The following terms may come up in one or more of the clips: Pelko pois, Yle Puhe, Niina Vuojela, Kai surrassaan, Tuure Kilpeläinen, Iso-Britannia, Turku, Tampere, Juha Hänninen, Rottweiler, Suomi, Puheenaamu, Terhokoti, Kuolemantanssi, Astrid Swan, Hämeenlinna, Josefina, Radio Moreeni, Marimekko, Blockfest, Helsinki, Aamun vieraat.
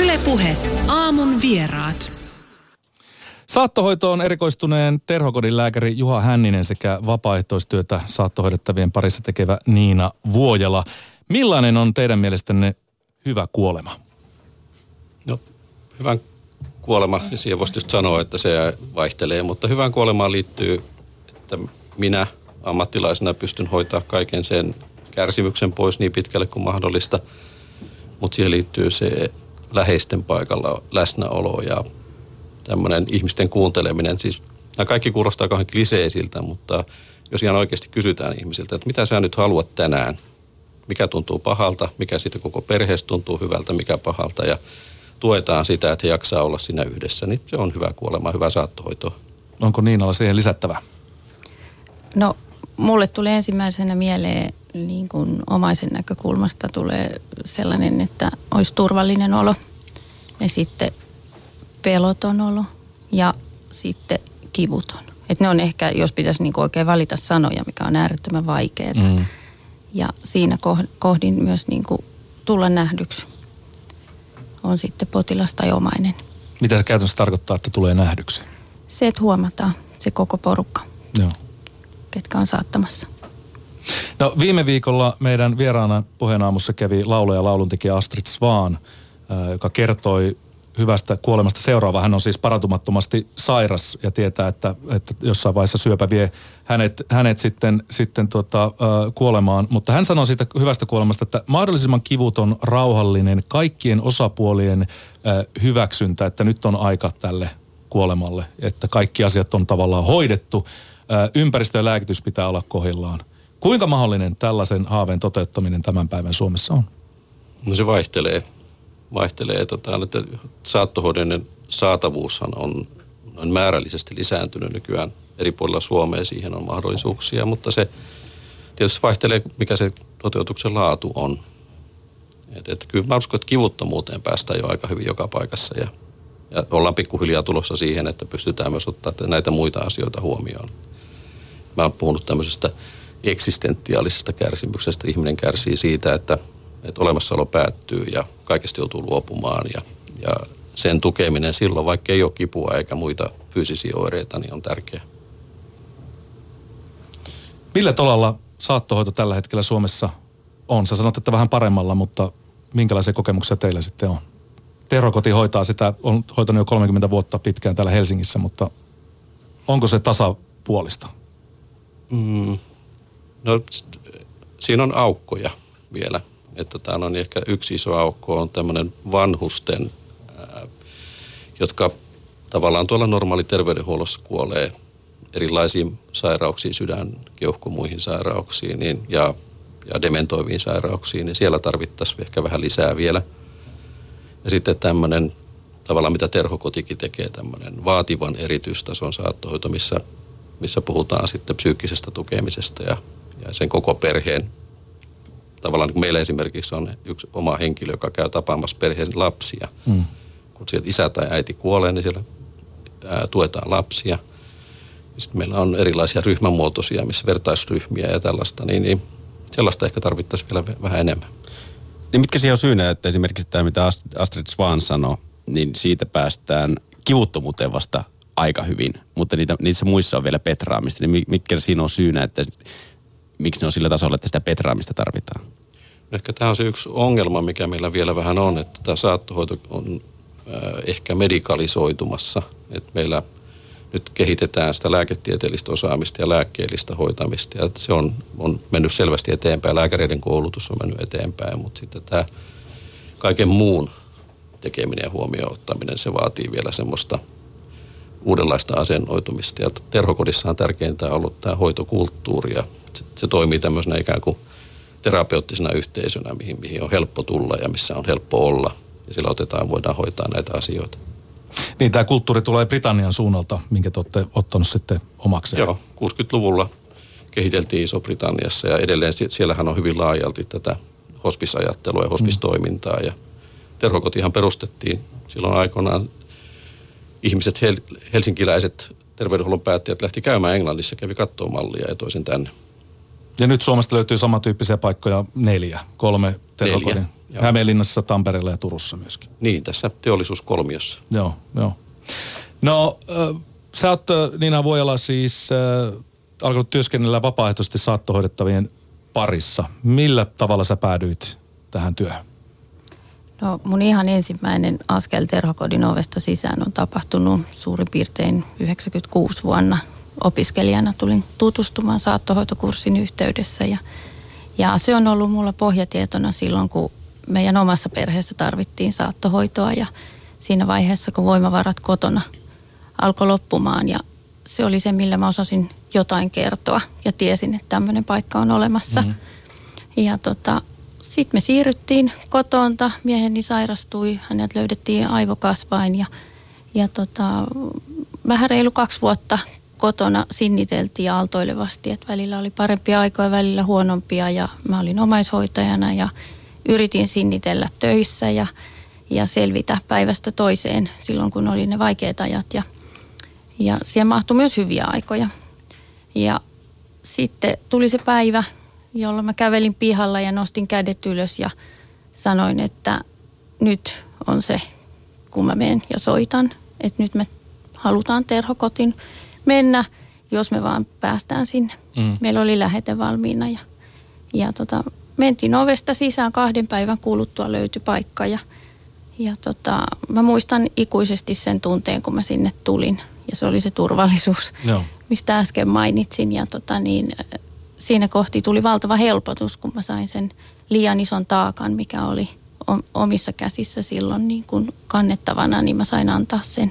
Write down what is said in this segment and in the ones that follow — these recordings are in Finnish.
Yle Puhe. Aamun vieraat. Saattohoitoon erikoistuneen Terhokodin lääkäri Juha Hänninen sekä vapaaehtoistyötä saattohoidettavien parissa tekevä Niina Vuojela. Millainen on teidän mielestänne hyvä kuolema? No, hyvän kuolema, siihen voisi just sanoa, että se vaihtelee, mutta hyvään kuolemaan liittyy, että minä ammattilaisena pystyn hoitaa kaiken sen kärsimyksen pois niin pitkälle kuin mahdollista, mutta siihen liittyy se läheisten paikalla läsnäolo ja tämmöinen ihmisten kuunteleminen. Siis nämä kaikki kuulostaa kauhean kliseisiltä, mutta jos ihan oikeasti kysytään ihmisiltä, että mitä sä nyt haluat tänään, mikä tuntuu pahalta, mikä siitä koko perheessä tuntuu hyvältä, mikä pahalta, ja tuetaan sitä, että he jaksaa olla siinä yhdessä, niin se on hyvä kuolema, hyvä saattohoito. Onko Niinalla siihen lisättävää? No, mulle tuli ensimmäisenä mieleen, niin kuin omaisen näkökulmasta tulee sellainen, että olisi turvallinen olo ja sitten peloton olo ja sitten kivuton. Että ne on ehkä, jos pitäisi niin kuin oikein valita sanoja, mikä on äärettömän vaikeaa. Mm. Ja siinä kohdin myös niin kuin tulla nähdyksi. On sitten potilas tai omainen. Mitä se käytännössä tarkoittaa, että tulee nähdyksi? Se, että huomataan se koko porukka, joo, ketkä on saattamassa. No, viime viikolla meidän vieraana Puheenaamussa kävi laulaja ja lauluntekijä Astrid Swan, joka kertoi hyvästä kuolemasta seuraavaa. Hän on siis parantumattomasti sairas ja tietää, että jossain vaiheessa syöpä vie hänet sitten kuolemaan. Mutta hän sanoi siitä hyvästä kuolemasta, että mahdollisimman kivuton, rauhallinen, kaikkien osapuolien hyväksyntä, että nyt on aika tälle kuolemalle, että kaikki asiat on tavallaan hoidettu. Ympäristö ja lääkitys pitää olla kohdillaan. Kuinka mahdollinen tällaisen haaveen toteuttaminen tämän päivän Suomessa on? No, se vaihtelee. Että saattohoidon saatavuushan on noin määrällisesti lisääntynyt nykyään eri puolilla Suomea, siihen on mahdollisuuksia, mutta se tietysti vaihtelee, mikä se toteutuksen laatu on. Että kyllä mä uskon, että kivuttomuuteen päästään jo aika hyvin joka paikassa ja ollaan pikkuhiljaa tulossa siihen, että pystytään myös ottaa näitä muita asioita huomioon. Mä oon puhunut tämmöisestä eksistentiaalisesta kärsimyksestä. Ihminen kärsii siitä, että olemassaolo päättyy ja kaikesta joutuu luopumaan ja sen tukeminen silloin, vaikka ei ole kipua eikä muita fyysisiä oireita, niin on tärkeää. Millä tolalla saattohoito tällä hetkellä Suomessa on? Sä sanot, että vähän paremmalla, mutta minkälaisia kokemuksia teillä sitten on? Terhokoti hoitaa sitä, on hoitanut jo 30 vuotta pitkään täällä Helsingissä, mutta onko se tasapuolista? No, siinä on aukkoja vielä. Että tämä on ehkä yksi iso aukko on tämmöinen vanhusten, jotka tavallaan tuolla normaali terveydenhuollossa kuolee erilaisiin sairauksiin, sydänkeuhkomuihin sairauksiin niin, ja dementoiviin sairauksiin, niin siellä tarvittaisiin ehkä vähän lisää vielä. Ja sitten tämmöinen, tavallaan mitä Terhokotikin tekee, tämmöinen vaativan erityistason saattohoito, missä puhutaan sitten psyykkisestä tukemisesta ja sen koko perheen. Tavallaan niin kuin meillä esimerkiksi on yksi oma henkilö, joka käy tapaamassa perheen lapsia. Mm. Kun sieltä isä tai äiti kuolee, niin siellä tuetaan lapsia. Sitten meillä on erilaisia ryhmämuotoisia, missä vertaisryhmiä ja tällaista, niin sellaista ehkä tarvittaisiin vielä vähän enemmän. Niin mitkä siihen on syynä, että esimerkiksi tämä, mitä Astrid Swan sanoi, niin siitä päästään kivuttomuuteen vasta aika hyvin, mutta niissä muissa on vielä petraamista. Niin mitkä siinä on syynä, että miksi ne on sillä tasolla, että sitä petraamista tarvitaan? Ehkä tämä on se yksi ongelma, mikä meillä vielä vähän on, että tämä saattohoito on ehkä medikalisoitumassa. Että meillä nyt kehitetään sitä lääketieteellistä osaamista ja lääkkeellistä hoitamista. Ja se on mennyt selvästi eteenpäin. Lääkäreiden koulutus on mennyt eteenpäin, mutta sitten tämä kaiken muun tekeminen ja huomioon ottaminen, se vaatii vielä semmoista uudenlaista asennoitumista. Ja Terhokodissaan tärkeintä on ollut tämä hoitokulttuuri ja se toimii tämmöisenä ikään kuin terapeuttisena yhteisönä, mihin on helppo tulla ja missä on helppo olla. Ja sillä voidaan hoitaa näitä asioita. Niin, tämä kulttuuri tulee Britannian suunnalta, minkä te olette ottanut sitten omakseen. Joo, 60-luvulla kehiteltiin Iso-Britanniassa ja edelleen siellähän on hyvin laajalti tätä hospice-ajattelua ja hospice-toimintaa. Ja Terhokotihan perustettiin silloin aikoinaan. Ihmiset, helsinkiläiset terveydenhuollon päättäjät lähti käymään Englannissa, kävi kattoo mallia ja toisin tänne. Ja nyt Suomesta löytyy samantyyppisiä paikkoja 4, 3 Terhokodin. Joo. Hämeenlinnassa, Tampereella ja Turussa myöskin. Niin, tässä teollisuuskolmiossa. Joo, joo. No, sä oot, Niina Vuojela, siis alkanut työskennellä vapaaehtoisesti saattohoidettavien parissa. Millä tavalla sä päädyit tähän työhön? No, mun ihan ensimmäinen askel Terhokodin ovesta sisään on tapahtunut suurin piirtein 96 vuonna. Opiskelijana tulin tutustumaan saattohoitokurssin yhteydessä ja se on ollut mulla pohjatietona silloin, kun meidän omassa perheessä tarvittiin saattohoitoa ja siinä vaiheessa, kun voimavarat kotona alkoi loppumaan ja se oli se, millä mä osasin jotain kertoa ja tiesin, että tämmöinen paikka on olemassa. Mm-hmm. Ja sitten me siirryttiin kotoonta, mieheni sairastui, hänet löydettiin aivokasvain ja vähän reilu 2 vuotta kotona sinniteltiin aaltoilevasti, että välillä oli parempia aikoja, välillä huonompia ja mä olin omaishoitajana ja yritin sinnitellä töissä ja selvitä päivästä toiseen silloin, kun oli ne vaikeat ajat ja siellä mahtui myös hyviä aikoja. Ja sitten tuli se päivä, jolloin mä kävelin pihalla ja nostin kädet ylös ja sanoin, että nyt on se, kun mä menen ja soitan, että nyt me halutaan Terhokotiin mennä, jos me vaan päästään sinne. Mm. Meillä oli lähete valmiina ja mentiin ovesta sisään, 2 päivän kuluttua löytyi paikka ja mä muistan ikuisesti sen tunteen, kun mä sinne tulin ja se oli se turvallisuus, mistä äsken mainitsin ja siinä kohti tuli valtava helpotus, kun mä sain sen liian ison taakan, mikä oli omissa käsissä silloin niin kun kannettavana, niin mä sain antaa sen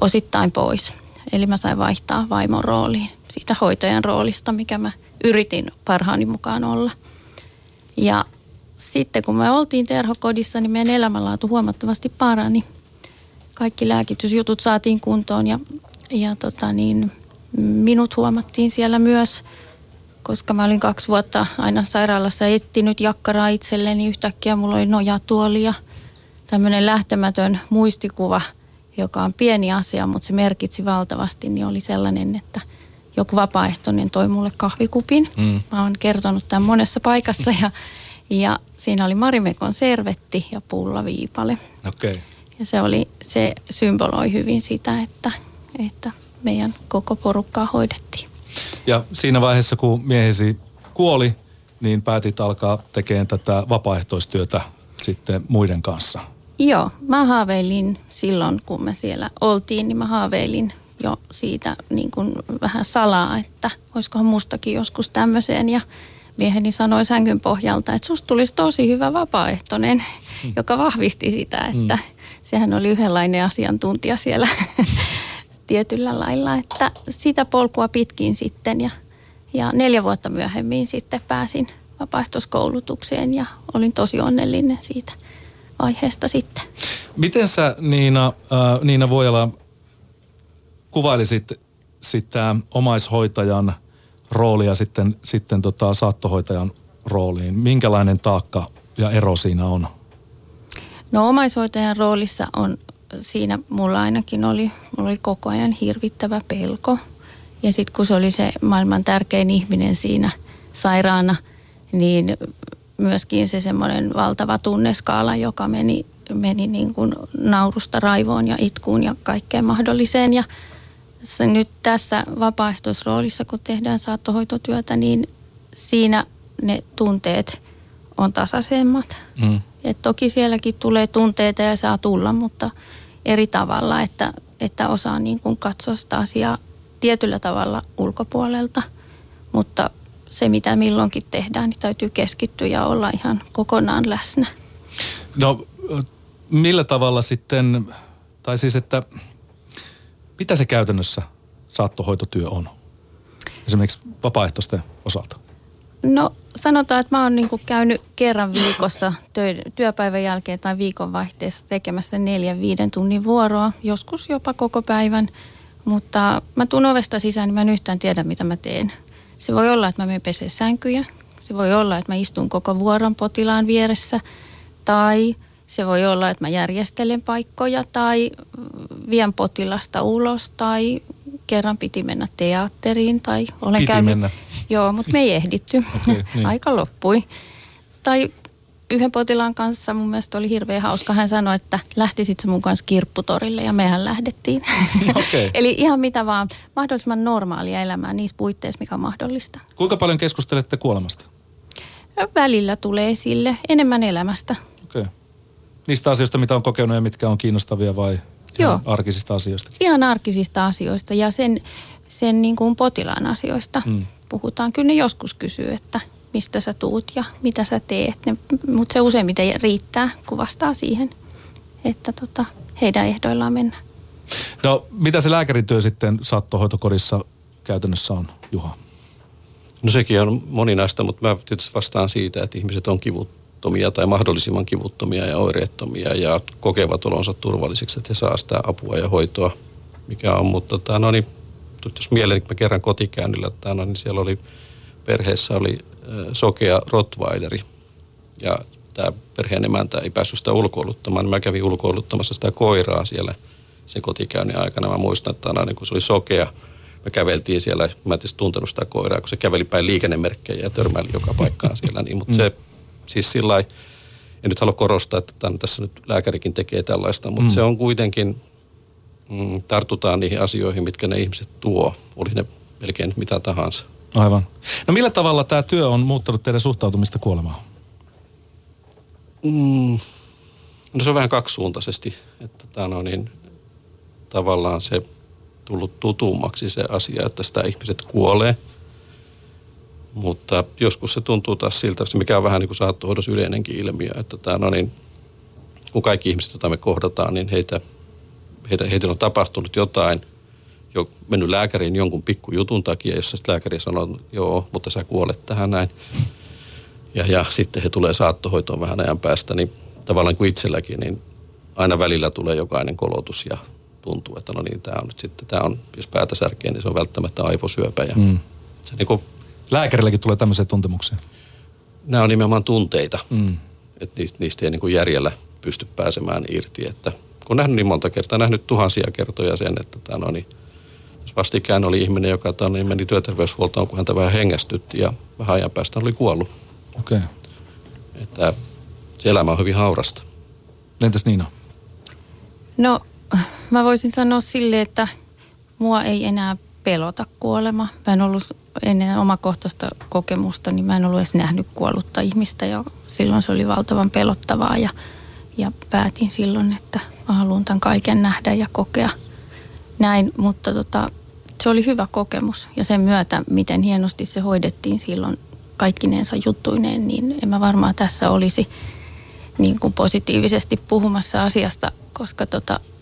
osittain pois. Eli mä sain vaihtaa vaimon rooliin, siitä hoitajan roolista, mikä mä yritin parhaani mukaan olla. Ja sitten kun me oltiin Terhokodissa, niin meidän elämänlaatu huomattavasti parani. Kaikki lääkitysjutut saatiin kuntoon ja minut huomattiin siellä myös, koska mä olin 2 vuotta aina sairaalassa etsinyt jakkaraa itselleni. Yhtäkkiä mulla oli nojatuoli ja tämmöinen lähtemätön muistikuva, joka on pieni asia, mutta se merkitsi valtavasti, niin oli sellainen, että joku vapaaehtoinen toi mulle kahvikupin. Mm. Mä oon kertonut tämän monessa paikassa ja siinä oli Marimekon servetti ja pullaviipale. Okay. Ja se symboloi hyvin sitä, että meidän koko porukkaa hoidettiin. Ja siinä vaiheessa, kun miehesi kuoli, niin päätit alkaa tekemään tätä vapaaehtoistyötä sitten muiden kanssa. Joo, mä haaveilin silloin, kun me siellä oltiin, niin mä haaveilin jo siitä niin kuin vähän salaa, että olisikohan mustakin joskus tämmöiseen. Ja mieheni sanoi sängyn pohjalta, että susta tulisi tosi hyvä vapaaehtoinen, joka vahvisti sitä, että sehän oli yhdenlainen asiantuntija siellä tietyllä lailla, että sitä polkua pitkin sitten ja 4 vuotta myöhemmin sitten pääsin vapaaehtoiskoulutukseen ja olin tosi onnellinen siitä aiheesta sitten. Miten sä, Niina Vuojela, kuvailisit sitä omaishoitajan roolia sitten saattohoitajan rooliin? Minkälainen taakka ja ero siinä on? No omaishoitajan roolissa on, siinä mulla ainakin oli, mulla oli koko ajan hirvittävä pelko. Ja sitten kun se oli se maailman tärkein ihminen siinä sairaana, niin myöskin se semmoinen valtava tunneskaala, joka meni niin kuin naurusta raivoon ja itkuun ja kaikkeen mahdolliseen. Ja se nyt tässä vapaaehtoisroolissa, kun tehdään saattohoitotyötä, niin siinä ne tunteet on tasaisemmat. Mm. Et toki sielläkin tulee tunteita ja saa tulla, mutta eri tavalla, että osaa niin kuin katsoa sitä asiaa tietyllä tavalla ulkopuolelta, mutta se, mitä milloinkin tehdään, niin täytyy keskittyä ja olla ihan kokonaan läsnä. No, millä tavalla sitten, tai siis, että mitä se käytännössä saattohoitotyö on? Esimerkiksi vapaaehtoisten osalta. No, sanotaan, että mä oon niinku käynyt kerran viikossa työpäivän jälkeen tai viikonvaihteessa tekemässä 4-5 tunnin vuoroa, joskus jopa koko päivän. Mutta mä tuun ovesta sisään, niin mä en yhtään tiedä, mitä mä teen. Se voi olla, että mä menen peseen sänkyjä. Se voi olla, että mä istun koko vuoron potilaan vieressä. Tai se voi olla, että mä järjestelen paikkoja tai vien potilasta ulos. Tai kerran piti mennä teatteriin. Tai olen käynyt. Mennä. Joo, mutta me ei ehditty. Okay, niin. Aika loppui. Tai yhden potilaan kanssa. Mun mielestä oli hirveän hauska. Hän sanoi, että lähtisit sä mun kanssa kirpputorille ja mehän lähdettiin. Okay. Eli ihan mitä vaan, mahdollisimman normaalia elämää niissä puitteissa, mikä on mahdollista. Kuinka paljon keskustelette kuolemasta? Välillä tulee esille enemmän elämästä. Okei. Okay. Niistä asioista, mitä on kokenut ja mitkä on kiinnostavia vai ihan arkisista asioista? Ihan arkisista asioista ja sen niin kuin potilaan asioista puhutaan. Kyllä ne joskus kysyy, että mistä sä tuut ja mitä sä teet. Mutta se useimmiten riittää, kuvastaa siihen, että heidän ehdoillaan mennään. No, mitä se lääkärityö sitten saattohoitokodissa käytännössä on, Juha? No sekin on moninaista, mutta mä tietysti vastaan siitä, että ihmiset on kivuttomia tai mahdollisimman kivuttomia ja oireettomia ja kokevat olonsa turvalliseksi, että he saa sitä apua ja hoitoa, mikä on. Mutta jos mieleen, kun mä kerran kotikäynnillä, niin siellä oli perheessä oli sokea rottweileri ja tämä perheen emäntä ei päässyt sitä ulkoiluttamaan. Mä kävin ulkoiluttamassa sitä koiraa siellä sen kotikäynnin aikana. Mä muistan, että aina kun se oli sokea, me käveltiin siellä, mä en tietysti tuntenut sitä koiraa, kun se käveli päin liikennemerkkejä ja törmäili joka paikkaan siellä. Niin, mutta se siis sillä lailla, en nyt halua korostaa, että tässä nyt lääkärikin tekee tällaista, mutta se on kuitenkin, tartutaan niihin asioihin, mitkä ne ihmiset tuo, oli ne melkein mitä tahansa. Aivan. No millä tavalla tämä työ on muuttanut teidän suhtautumista kuolemaan? No se on vähän kaksisuuntaisesti, että tämä on niin tavallaan se tullut tutummaksi se asia, että sitä ihmiset kuolee. Mutta joskus se tuntuu taas siltä, mikä on vähän niin kuin saattohoidossa yleinenkin ilmiö, että tämä on niin, kun kaikki ihmiset, joita me kohdataan, niin heitä on tapahtunut jotain, mennyt lääkäriin jonkun pikkujutun takia, jossa sitten lääkäri sanoo, joo, mutta sä kuolet tähän näin. Ja sitten he tulee saattohoitoon vähän ajan päästä, niin tavallaan kuin itselläkin, niin aina välillä tulee jokainen kolotus ja tuntuu, että no niin, tämä on nyt sitten, tämä on, jos päätä särkee, niin se on välttämättä aivosyöpä. Ja se niin kuin, lääkärilläkin tulee tämmöisiä tuntemuksia? Nämä on nimenomaan tunteita, että niistä ei niin kuin järjellä pysty pääsemään irti, että kun nähnyt niin monta kertaa, nähnyt tuhansia kertoja sen, että tämä on niin, vastikään oli ihminen, joka meni työterveyshuoltoon, kun häntä vähän hengästytti ja vähän ajan päästä oli kuollut. Okei. Okay. Että se elämä on hyvin haurasta. Entäs Niina? No, mä voisin sanoa silleen, että mua ei enää pelota kuolema. Mä en ollut ennen omakohtaista kokemusta, niin mä en ollut edes nähnyt kuollutta ihmistä ja silloin se oli valtavan pelottavaa ja päätin silloin, että mä haluan tämän kaiken nähdä ja kokea. Näin, mutta se oli hyvä kokemus ja sen myötä, miten hienosti se hoidettiin silloin kaikkinensa juttuineen, niin en mä varmaan tässä olisi niin kuin positiivisesti puhumassa asiasta, koska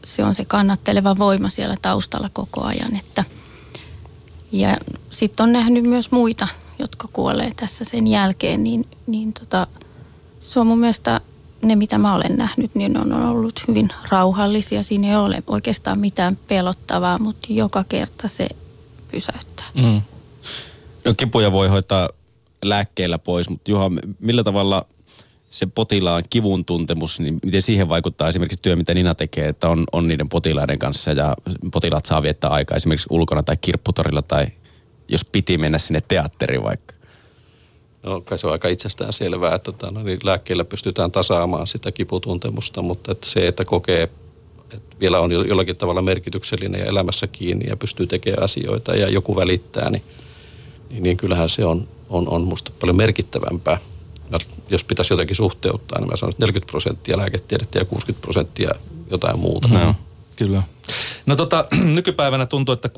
se on se kannatteleva voima siellä taustalla koko ajan. Ja sitten on nähnyt myös muita, jotka kuolee tässä sen jälkeen, niin se on mun mielestä ne, mitä mä olen nähnyt, niin on ollut hyvin rauhallisia. Siinä ei ole oikeastaan mitään pelottavaa, mutta joka kerta se pysäyttää. No kipuja voi hoitaa lääkkeellä pois, mutta Juha, millä tavalla se potilaan kivun tuntemus, niin miten siihen vaikuttaa esimerkiksi työ, mitä Niina tekee, että on niiden potilaiden kanssa ja potilaat saa viettää aikaa esimerkiksi ulkona tai kirpputorilla tai jos piti mennä sinne teatteriin vaikka? No kai se on aika itsestään selvää, että niin lääkkeellä pystytään tasaamaan sitä kiputuntemusta, mutta että se, että kokee, että vielä on jollakin tavalla merkityksellinen ja elämässä kiinni ja pystyy tekemään asioita ja joku välittää, niin kyllähän se on musta paljon merkittävämpää. Jos pitäisi jotenkin suhteuttaa, niin mä sanon, että 40% lääketiedettä ja 60% jotain muuta. No, kyllä. No nykypäivänä tuntuu, että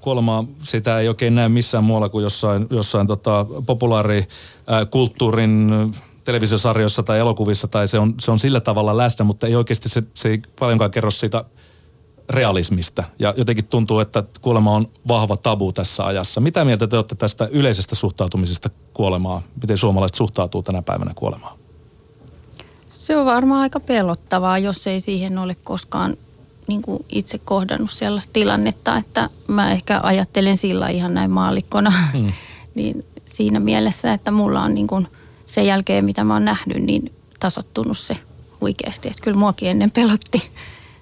kuolemaa sitä ei oikein näy missään muualla kuin jossain populaarikulttuurin televisiosarjoissa tai elokuvissa, tai se on sillä tavalla läsnä, mutta ei oikeasti se ei paljonkaan kerro siitä realismista. Ja jotenkin tuntuu, että kuolema on vahva tabu tässä ajassa. Mitä mieltä te olette tästä yleisestä suhtautumisesta kuolemaa? Miten suomalaiset suhtautuu tänä päivänä kuolemaan? Se on varmaan aika pelottavaa, jos ei siihen ole koskaan niin kuin itse kohdannut sellaista tilannetta, että mä ehkä ajattelen sillä ihan näin maallikkona niin siinä mielessä, että mulla on niin kuin sen jälkeen, mitä mä oon nähnyt, niin tasoittunut se huikeasti. Että kyllä muakin ennen pelotti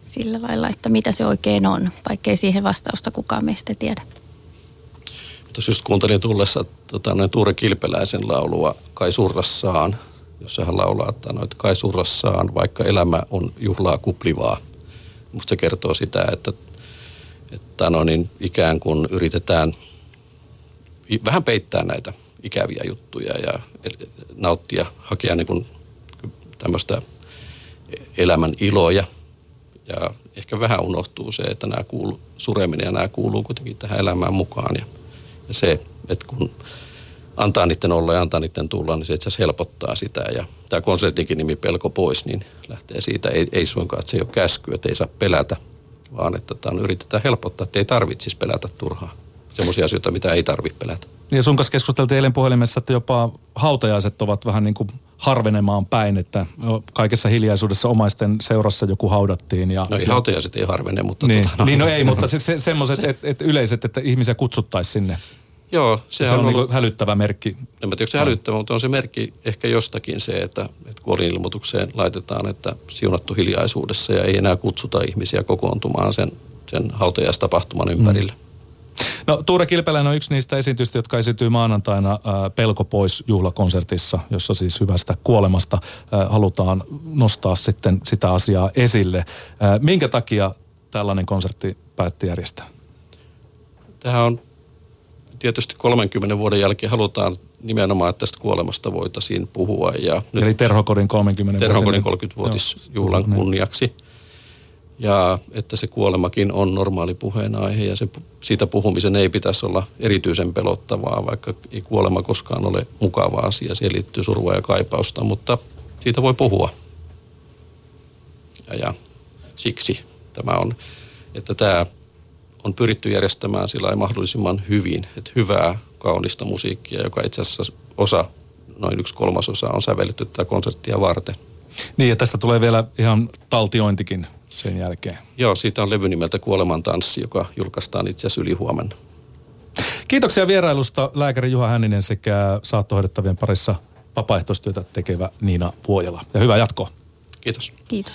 sillä lailla, että mitä se oikein on, vaikkei siihen vastausta kukaan meistä tiedä. Mutta just kuuntelin tullessa Tuure Kilpeläisen laulua Kai surrassaan, jossa hän laulaa, että Kai surrassaan, vaikka elämä on juhlaa kuplivaa. Musta kertoo sitä, että ikään kuin yritetään vähän peittää näitä ikäviä juttuja ja nauttia, hakea niin kuin tämmöistä elämän iloja. Ja ehkä vähän unohtuu se, että nämä sureminen ja nämä kuuluu kuitenkin tähän elämään mukaan. Ja se, että kun antaa niiden olla ja antaa niiden tulla, niin se itse asiassa helpottaa sitä. Ja tämä konsertinkin nimi Pelko pois, niin lähtee siitä, ei suinkaan, että se ei ole käsky, että ei saa pelätä, vaan että yritetään helpottaa, että ei tarvitsisi pelätä turhaa. Semmoisia asioita, mitä ei tarvitse pelätä. Ja sun kanssa keskusteltiin eilen puhelimessa, että jopa hautajaiset ovat vähän niin kuin harvenemaan päin, että kaikessa hiljaisuudessa omaisten seurassa joku haudattiin. Ja, no ei, hautajaiset ei harvene, mutta... mutta semmoiset yleiset, että ihmisiä kutsuttaisiin sinne. Joo. Se on niin hälyttävä merkki. En mä tiedä, se hälyttävä, mutta on se merkki ehkä jostakin se, että kuolinilmoitukseen laitetaan, että siunattu hiljaisuudessa ja ei enää kutsuta ihmisiä kokoontumaan sen hautajastapahtuman ympärille. No, Tuure Kilpeläinen on yksi niistä esitystä, jotka esityy maanantaina Pelko pois -juhlakonsertissa, jossa siis hyvästä kuolemasta halutaan nostaa sitten sitä asiaa esille. Minkä takia tällainen konsertti päätti järjestää? Tämähän on tietysti 30 vuoden jälkeen halutaan nimenomaan, että tästä kuolemasta voitaisiin puhua. Ja nyt eli Terhokodin 30-vuotisjuhlan kunniaksi. Ja että se kuolemakin on normaali puheenaihe ja siitä puhumisen ei pitäisi olla erityisen pelottavaa, vaikka ei kuolema koskaan ole mukava asia. Siihen liittyy surua ja kaipausta, mutta siitä voi puhua. Ja siksi tämä on pyritty järjestämään sillä mahdollisimman hyvin, että hyvää, kaunista musiikkia, joka itse asiassa noin 1/3 on sävelletty tätä konserttia varten. Niin, ja tästä tulee vielä ihan taltiointikin sen jälkeen. Joo, siitä on levy nimeltä Kuolemantanssi, joka julkaistaan itse asiassa ylihuomenna. Kiitoksia vierailusta lääkäri Juha Hänninen sekä saattohoidettavien parissa vapaaehtoistyötä tekevä Niina Vuojela. Ja hyvää jatkoa. Kiitos. Kiitos.